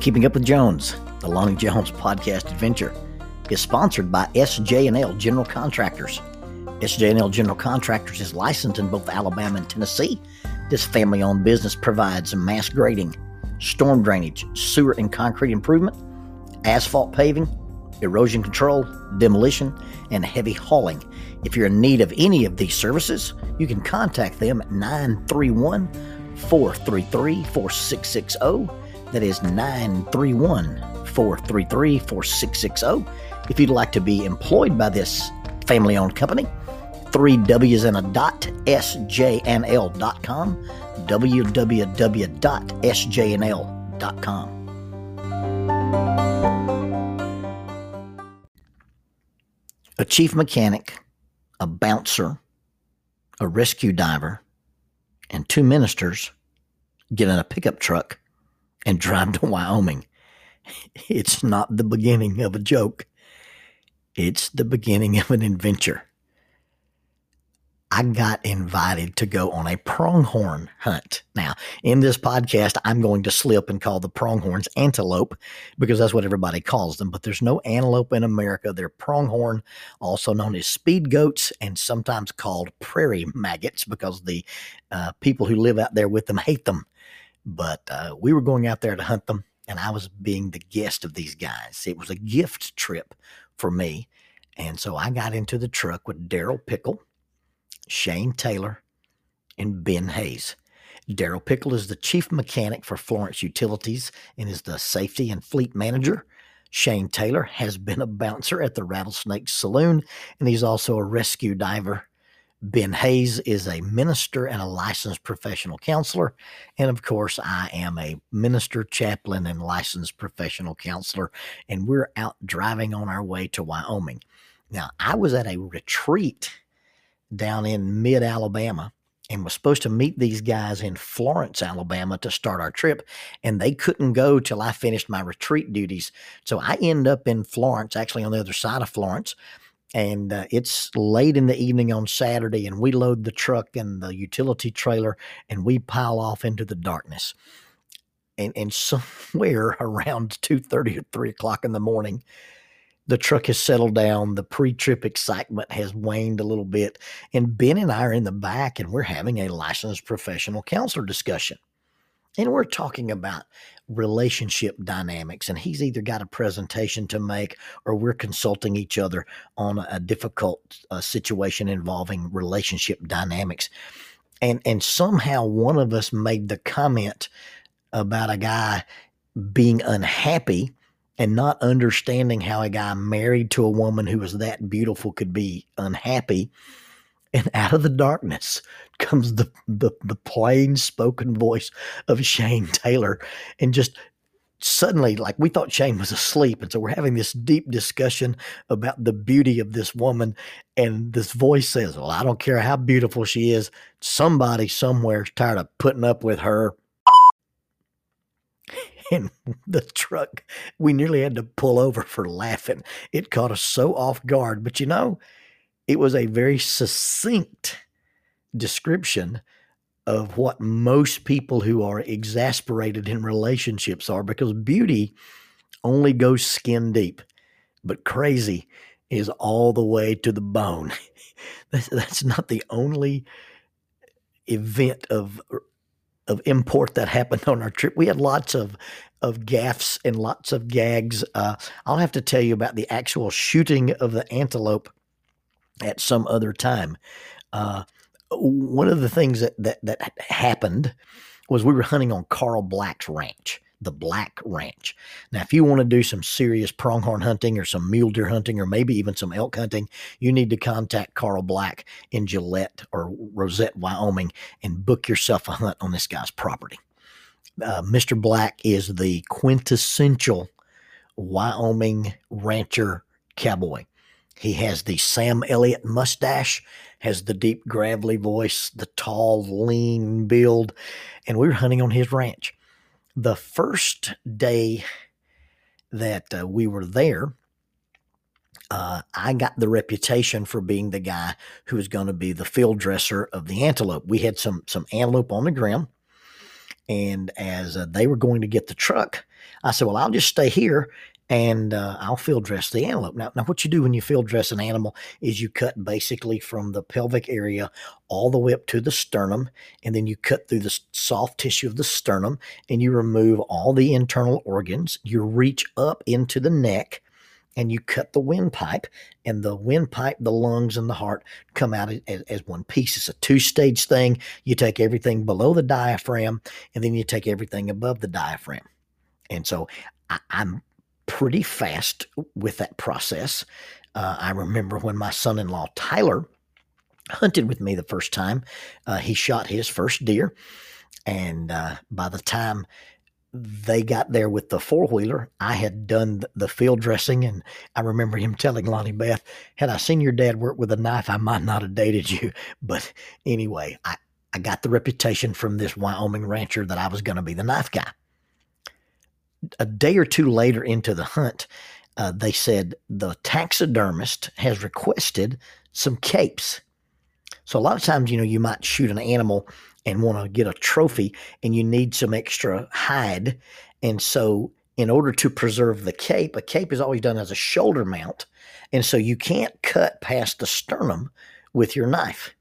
Keeping Up with Jones, the Lonnie Jones podcast adventure, is sponsored by SJ&L General Contractors. SJ&L General Contractors is licensed in both Alabama and Tennessee. This family-owned business provides mass grading, storm drainage, sewer and concrete improvement, asphalt paving, erosion control, demolition, and heavy hauling. If you're in need of any of these services, you can contact them at 931-433-4660. That is 931-433-4660. If you'd like to be employed by this family-owned company, 3Ws&a.sjnl.com, www.sjnl.com. A chief mechanic, a bouncer, a rescue diver, and two ministers get in a pickup truck and drive to Wyoming. It's not the beginning of a joke. It's the beginning of an adventure. I got invited to go on a pronghorn hunt. Now, in this podcast, I'm going to slip and call the pronghorns antelope because that's what everybody calls them. But there's no antelope in America. They're pronghorn, also known as speed goats, and sometimes called prairie maggots because the people who live out there with them hate them. But we were going out there to hunt them, and I was being the guest of these guys. It was a gift trip for me. And so I got into the truck with Daryl Pickle, Shane Taylor, and Ben Hayes. Daryl Pickle is the chief mechanic for Florence Utilities and is the safety and fleet manager. Shane Taylor has been a bouncer at the Rattlesnake Saloon, and he's also a rescue diver. Ben Hayes is a minister and a licensed professional counselor. And of course, I am a minister, chaplain, and licensed professional counselor, and we're out driving on our way to Wyoming. Now, I was at a retreat down in mid-Alabama and was supposed to meet these guys in Florence, Alabama to start our trip, and they couldn't go till I finished my retreat duties. So I end up in Florence, actually on the other side of Florence, and it's late in the evening on Saturday, and we load the truck and the utility trailer, and we pile off into the darkness. And somewhere around 2:30 or 3 o'clock in the morning, the truck has settled down. The pre-trip excitement has waned a little bit. And Ben and I are in the back, and we're having a licensed professional counselor discussion. And we're talking about relationship dynamics. And he's either got a presentation to make or we're consulting each other on a difficult situation involving relationship dynamics. And somehow one of us made the comment about a guy being unhappy and not understanding how a guy married to a woman who was that beautiful could be unhappy. And out of the darkness comes the plain spoken voice of Shane Taylor. And just suddenly, like, we thought Shane was asleep. And so we're having this deep discussion about the beauty of this woman. And this voice says, well, I don't care how beautiful she is. Somebody somewhere is tired of putting up with her. And the truck, we nearly had to pull over for laughing. It caught us so off guard. But, you know, it was a very succinct description of what most people who are exasperated in relationships are, because beauty only goes skin deep, but crazy is all the way to the bone. That's not the only event of import that happened on our trip. We had lots of gaffes and lots of gags. I'll have to tell you about the actual shooting of the antelope at some other time. One of the things that happened was we were hunting on Carl Black's ranch, the Black Ranch. Now, if you want to do some serious pronghorn hunting or some mule deer hunting or maybe even some elk hunting, you need to contact Carl Black in Gillette or Rosette, Wyoming, and book yourself a hunt on this guy's property. Mr. Black is the quintessential Wyoming rancher cowboy. He has the Sam Elliott mustache, has the deep gravelly voice, the tall, lean build, and we were hunting on his ranch. The first day that we were there, I got the reputation for being the guy who was going to be the field dresser of the antelope. We had some antelope on the ground, And as they were going to get the truck, I said, well, I'll just stay here and I'll field dress the antelope. Now, what you do when you field dress an animal is you cut basically from the pelvic area all the way up to the sternum, and then you cut through the soft tissue of the sternum, and you remove all the internal organs. You reach up into the neck, and you cut the windpipe, and the windpipe, the lungs, and the heart come out as one piece. It's a two-stage thing. You take everything below the diaphragm, and then you take everything above the diaphragm. And so I'm pretty fast with that process. I remember when my son-in-law, Tyler, hunted with me the first time. He shot his first deer, and by the time they got there with the four-wheeler, I had done the field dressing, and I remember him telling Lonnie Beth, had I seen your dad work with a knife, I might not have dated you. But anyway, I got the reputation from this Wyoming rancher that I was going to be the knife guy. A day or two later into the hunt, they said the taxidermist has requested some capes. So a lot of times, you might shoot an animal and want to get a trophy, and you need some extra hide. And so in order to preserve the cape, a cape is always done as a shoulder mount. And so you can't cut past the sternum with your knife.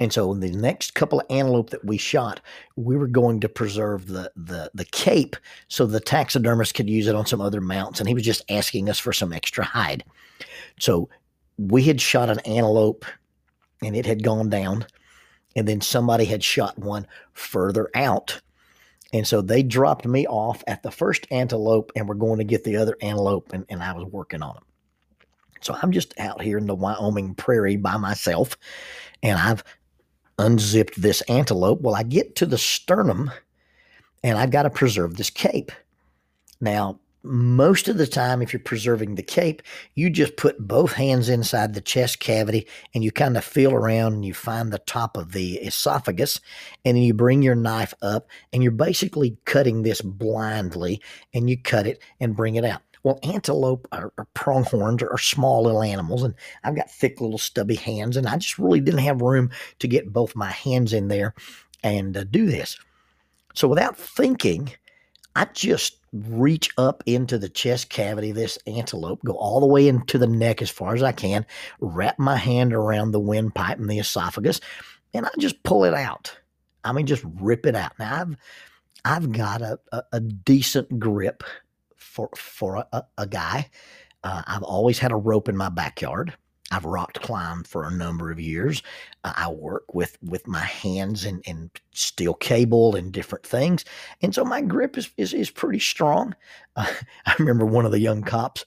And so in the next couple of antelope that we shot, we were going to preserve the cape so the taxidermist could use it on some other mounts. And he was just asking us for some extra hide. So we had shot an antelope and it had gone down. And then somebody had shot one further out. And so they dropped me off at the first antelope and were going to get the other antelope, and I was working on them. So I'm just out here in the Wyoming prairie by myself, and I've unzipped this antelope. Well, I get to the sternum, and I've got to preserve this cape. Now, most of the time, if you're preserving the cape, you just put both hands inside the chest cavity and you kind of feel around and you find the top of the esophagus, and then you bring your knife up and you're basically cutting this blindly, and you cut it and bring it out. Well, antelope or pronghorns are small little animals, and I've got thick little stubby hands, and I just really didn't have room to get both my hands in there and do this. So without thinking, I just reach up into the chest cavity of this antelope, go all the way into the neck as far as I can, wrap my hand around the windpipe and the esophagus, and I just pull it out. I mean, just rip it out. Now, I've got a decent grip for a guy. I've always had a rope in my backyard. I've rock climbed for a number of years. I work with my hands and steel cable and different things. And so my grip is pretty strong. I remember one of the young cops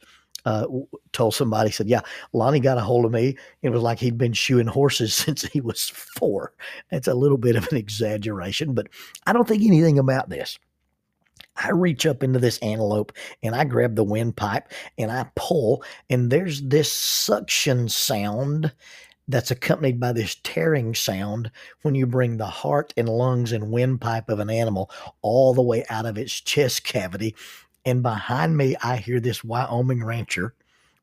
told somebody, said, yeah, Lonnie got a hold of me. It was like he'd been shoeing horses since he was 4. That's a little bit of an exaggeration, but I don't think anything about this. I reach up into this antelope and I grab the windpipe and I pull, and there's this suction sound that's accompanied by this tearing sound when you bring the heart and lungs and windpipe of an animal all the way out of its chest cavity. And behind me, I hear this Wyoming rancher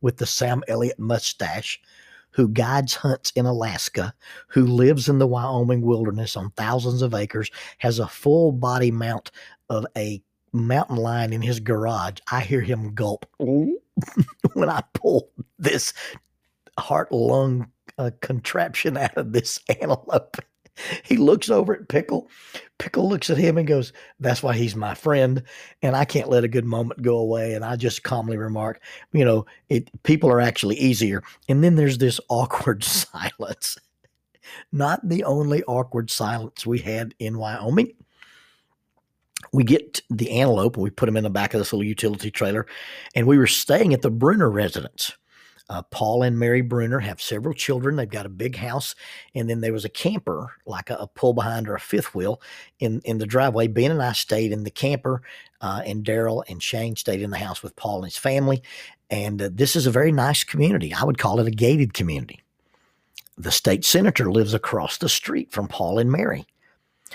with the Sam Elliott mustache, who guides hunts in Alaska, who lives in the Wyoming wilderness on thousands of acres, has a full body mount of a mountain lion in his garage. I hear him gulp when I pull this heart-lung contraption out of this antelope. He looks over at Pickle. Pickle looks at him and goes, that's why he's my friend, and I can't let a good moment go away. And I just calmly remark, people are actually easier. And then there's this awkward silence. Not the only awkward silence we had in Wyoming. We get the antelope, and we put him in the back of this little utility trailer, and we were staying at the Bruner residence. Paul and Mary Bruner have several children. They've got a big house. And then there was a camper, like a pull behind or a fifth wheel in the driveway. Ben and I stayed in the camper, and Daryl and Shane stayed in the house with Paul and his family. And this is a very nice community. I would call it a gated community. The state senator lives across the street from Paul and Mary.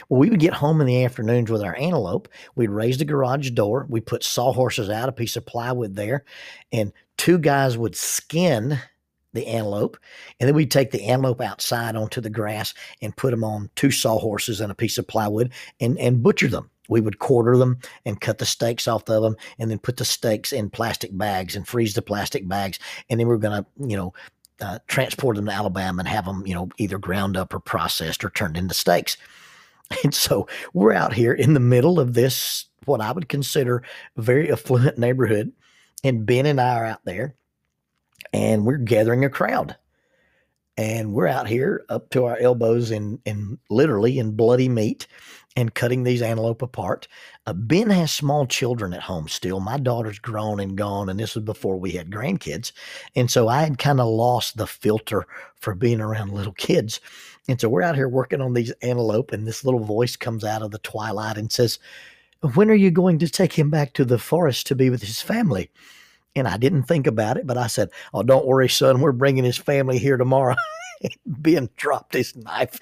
Well, we would get home in the afternoons with our antelope. We'd raise the garage door. We put sawhorses out, a piece of plywood there, and two guys would skin the antelope. And then we'd take the antelope outside onto the grass and put them on two sawhorses and a piece of plywood and butcher them. We would quarter them and cut the steaks off of them and then put the steaks in plastic bags and freeze the plastic bags. And then we were going to, transport them to Alabama and have them, either ground up or processed or turned into steaks. And so we're out here in the middle of this, what I would consider very affluent neighborhood. And Ben and I are out there and we're gathering a crowd. And we're out here up to our elbows in literally in bloody meat and cutting these antelope apart. Ben has small children at home still. My daughter's grown and gone, and this was before we had grandkids. And so I had kind of lost the filter for being around little kids. And so we're out here working on these antelope, and this little voice comes out of the twilight and says, "When are you going to take him back to the forest to be with his family?" And I didn't think about it, but I said, "Oh, don't worry, son. We're bringing his family here tomorrow." Ben dropped his knife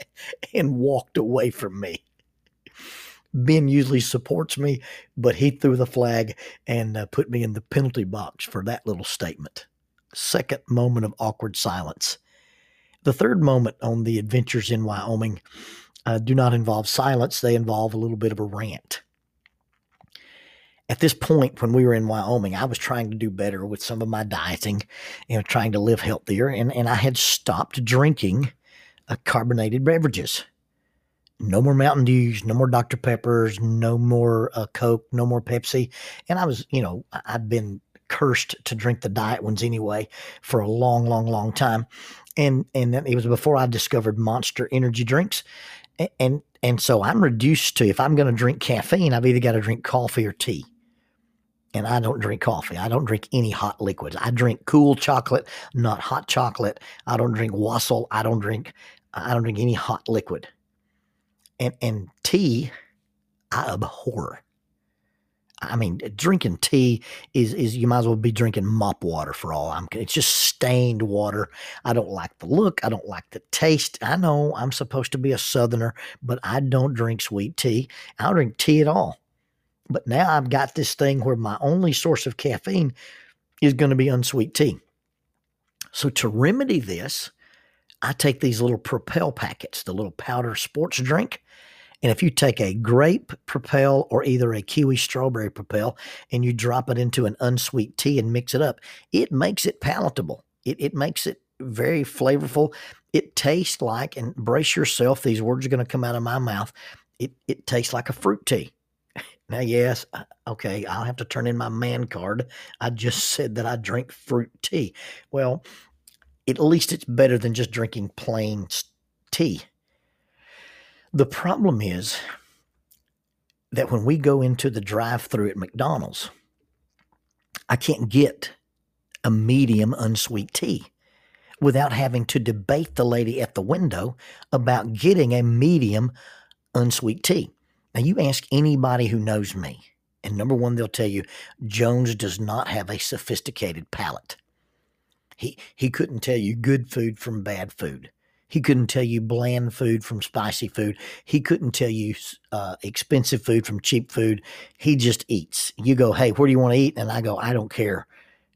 and walked away from me. Ben usually supports me, but he threw the flag and put me in the penalty box for that little statement. Second moment of awkward silence. The third moment on the adventures in Wyoming do not involve silence. They involve a little bit of a rant. At this point, when we were in Wyoming, I was trying to do better with some of my dieting, trying to live healthier. And I had stopped drinking carbonated beverages. No more Mountain Dews, no more Dr. Peppers, no more Coke, no more Pepsi. And I was, I'd been cursed to drink the diet ones anyway for a long, long, long time. And it was before I discovered Monster energy drinks. And so I'm reduced to, if I'm going to drink caffeine, I've either got to drink coffee or tea. And I don't drink coffee. I don't drink any hot liquids. I drink cool chocolate, not hot chocolate. I don't drink wassail. I don't drink any hot liquid. And tea, I abhor. I mean, drinking tea is you might as well be drinking mop water for all. It's just stained water. I don't like the look. I don't like the taste. I know I'm supposed to be a Southerner, but I don't drink sweet tea. I don't drink tea at all. But now I've got this thing where my only source of caffeine is going to be unsweet tea. So to remedy this, I take these little Propel packets, the little powder sports drink. And if you take a grape Propel or either a kiwi strawberry Propel and you drop it into an unsweet tea and mix it up, it makes it palatable. It makes it very flavorful. It tastes like, and brace yourself, these words are going to come out of my mouth, it tastes like a fruit tea. Now, yes, okay, I'll have to turn in my man card. I just said that I drink fruit tea. Well, at least it's better than just drinking plain tea. The problem is that when we go into the drive-thru at McDonald's, I can't get a medium unsweet tea without having to debate the lady at the window about getting a medium unsweet tea. Now, you ask anybody who knows me, and number one, they'll tell you, Jones does not have a sophisticated palate. He couldn't tell you good food from bad food. He couldn't tell you bland food from spicy food. He couldn't tell you expensive food from cheap food. He just eats. You go, "Hey, where do you want to eat?" And I go, "I don't care."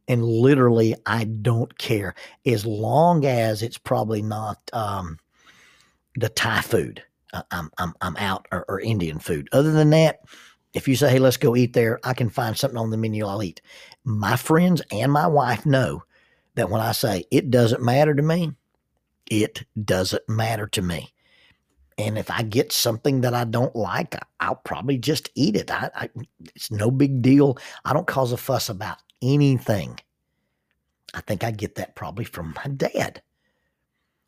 And literally, I don't care. As long as it's probably not the Thai food, I'm out, or Indian food. Other than that, if you say, "Hey, let's go eat there," I can find something on the menu I'll eat. My friends and my wife know that when I say it doesn't matter to me, it doesn't matter to me. And if I get something that I don't like, I'll probably just eat it. It's no big deal. I don't cause a fuss about anything. I think I get that probably from my dad.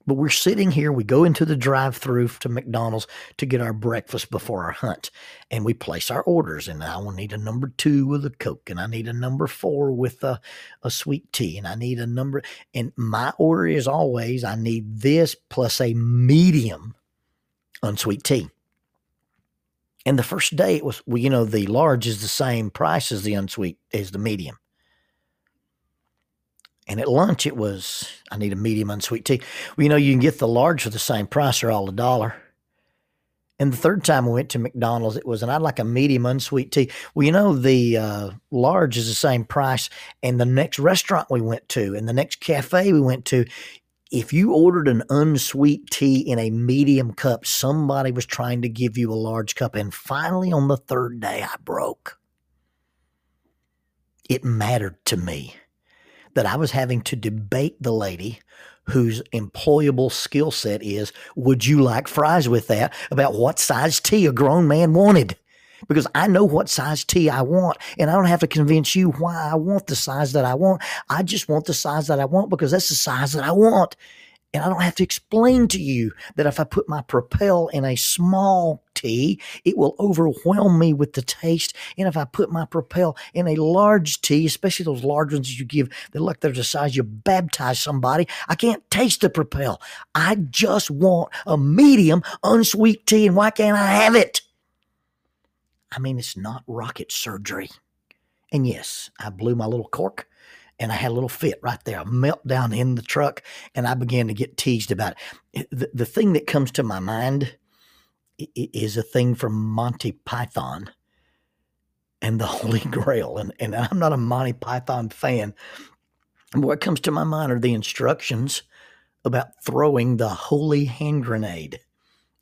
But we're sitting here. We go into the drive-thru to McDonald's to get our breakfast before our hunt. And we place our orders. And I will need a number 2 with a Coke. And I need a number 4 with a sweet tea. And I need a number. And my order is always, I need this plus a medium unsweet tea. And the first day it was, well, the large is the same price as the unsweet, as the medium. And at lunch, it was, I need a medium unsweet tea. Well, you can get the large for the same price or all $1. And the third time we went to McDonald's, it was, and I'd like a medium unsweet tea. Well, the large is the same price. And the next restaurant we went to and the next cafe we went to, if you ordered an unsweet tea in a medium cup, somebody was trying to give you a large cup. And finally, on the third day, I broke. It mattered to me that I was having to debate the lady whose employable skill set is, would you like fries with that, about what size tea a grown man wanted. Because I know what size tea I want, and I don't have to convince you why I want the size that I want. I just want the size that I want because that's the size that I want. And I don't have to explain to you that if I put my Propel in a small tea, it will overwhelm me with the taste. And if I put my Propel in a large tea, especially those large ones that you give, they look like they're the size you baptize somebody, I can't taste the Propel. I just want a medium unsweet tea, and why can't I have it? I mean, it's not rocket surgery. And yes, I blew my little cork and I had a little fit right there. I meltdown in the truck and I began to get teased about it. The thing that comes to my mind is a thing from Monty Python and the Holy Grail. And I'm not a Monty Python fan. What comes to my mind are the instructions about throwing the holy hand grenade.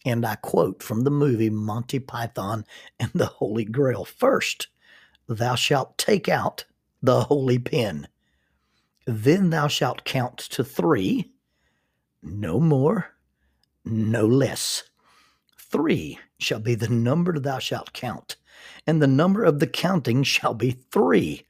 And I quote from the movie Monty Python and the Holy Grail. First, thou shalt take out the holy pin. Then thou shalt count to three. No more, no less. Three shall be the number thou shalt count. And the number of the counting shall be three.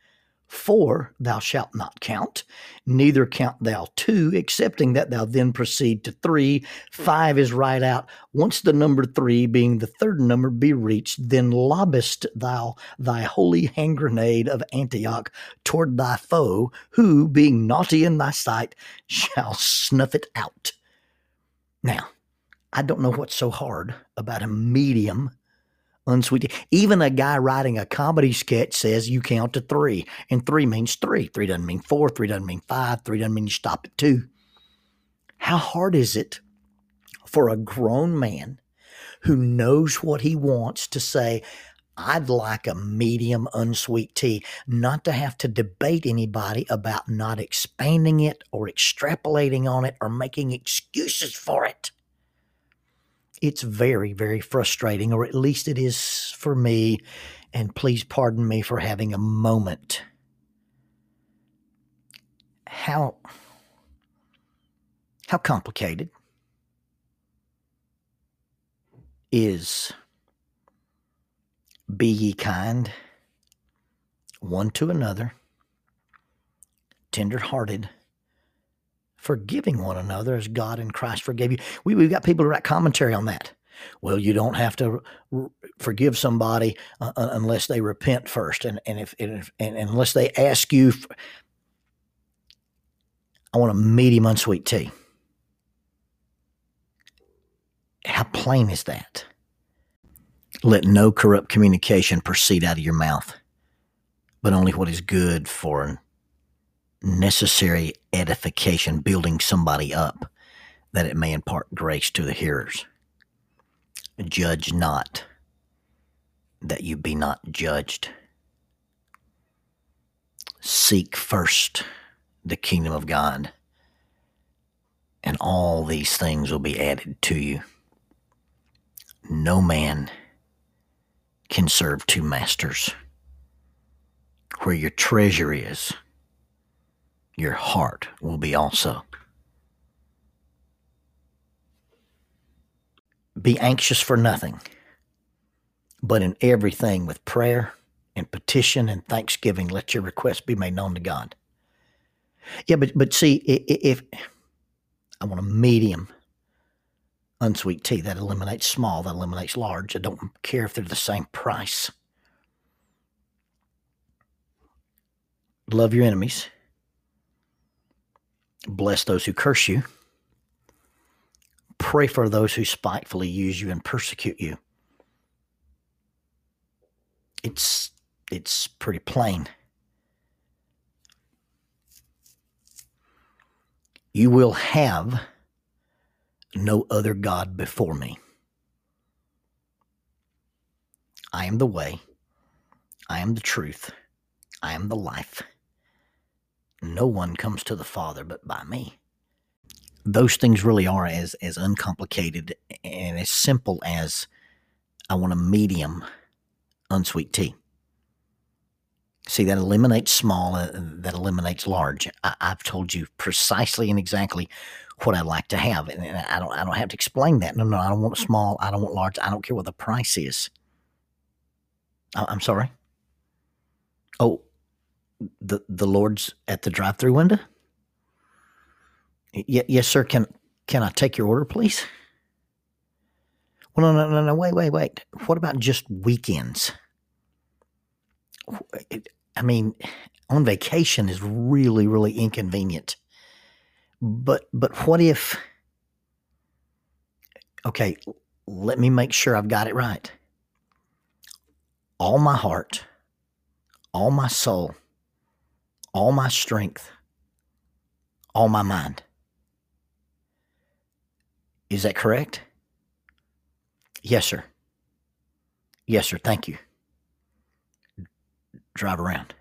Four thou shalt not count, neither count thou two, excepting that thou then proceed to three. Five is right out. Once the number three, being the third number, be reached, then lobbest thou thy holy hand grenade of Antioch toward thy foe, who, being naughty in thy sight, shall snuff it out. Now, I don't know what's so hard about a medium unsweet. Even a guy writing a comedy sketch says you count to three, and three means three. Three doesn't mean four. Three doesn't mean five. Three doesn't mean you stop at two. How hard is it for a grown man who knows what he wants to say, I'd like a medium unsweet tea, not to have to debate anybody about not expanding it or extrapolating on it or making excuses for it? It's very, very frustrating, or at least it is for me, and please pardon me for having a moment. How complicated is be ye kind one to another, tender-hearted, forgiving one another as God and Christ forgave you. We've got people who write commentary on that. Well, you don't have to forgive somebody unless they repent first, and unless they ask you. I want a medium unsweet tea. How plain is that? Let no corrupt communication proceed out of your mouth, but only what is good for an necessary edification, building somebody up, that it may impart grace to the hearers. Judge not, that you be not judged. Seek first the kingdom of God, and all these things will be added to you. No man can serve two masters. Where your treasure is, your heart will be also. Be anxious for nothing, but in everything with prayer and petition and thanksgiving, let your requests be made known to God. Yeah, but see, if I want a medium unsweet tea, that eliminates small, that eliminates large. I don't care if they're the same price. Love your enemies. Bless those who curse you. Pray for those who spitefully use you and persecute you. It's pretty plain. You will have no other God before me. I am the way. I am the truth. I am the life. No one comes to the Father but by me. those things really are as uncomplicated and as simple as I want a medium unsweet tea. See, that eliminates small, that eliminates large. I've told you precisely and exactly what I like to have, and I don't have to explain that. No, I don't want small. I don't want large. I don't care what the price is. I'm sorry. Oh, the Lord's at the drive-thru window? Yes, sir. Can I take your order, please? Well, no. Wait. What about just weekends? I mean, on vacation is really, really inconvenient. But what if, okay, let me make sure I've got it right. All my heart, all my soul, all my strength, all my mind. Is that correct? Yes, sir. Yes, sir. Thank you. Drive around.